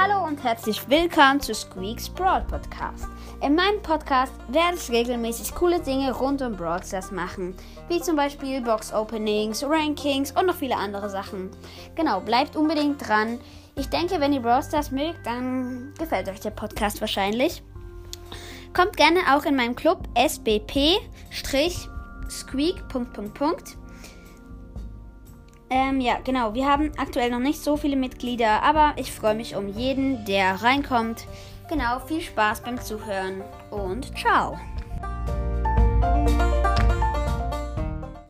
Hallo und herzlich willkommen zu Squeaks Brawl Podcast. In meinem Podcast werde ich regelmäßig coole Dinge rund um Brawl Stars machen, wie zum Beispiel Box-Openings, Rankings und noch viele andere Sachen. Genau, bleibt unbedingt dran. Ich denke, wenn ihr Brawl Stars mögt, dann gefällt euch der Podcast wahrscheinlich. Kommt gerne auch in meinem Club sbp-squeak... Genau, wir haben aktuell noch nicht so viele Mitglieder, aber ich freue mich um jeden, der reinkommt. Genau, viel Spaß beim Zuhören und ciao!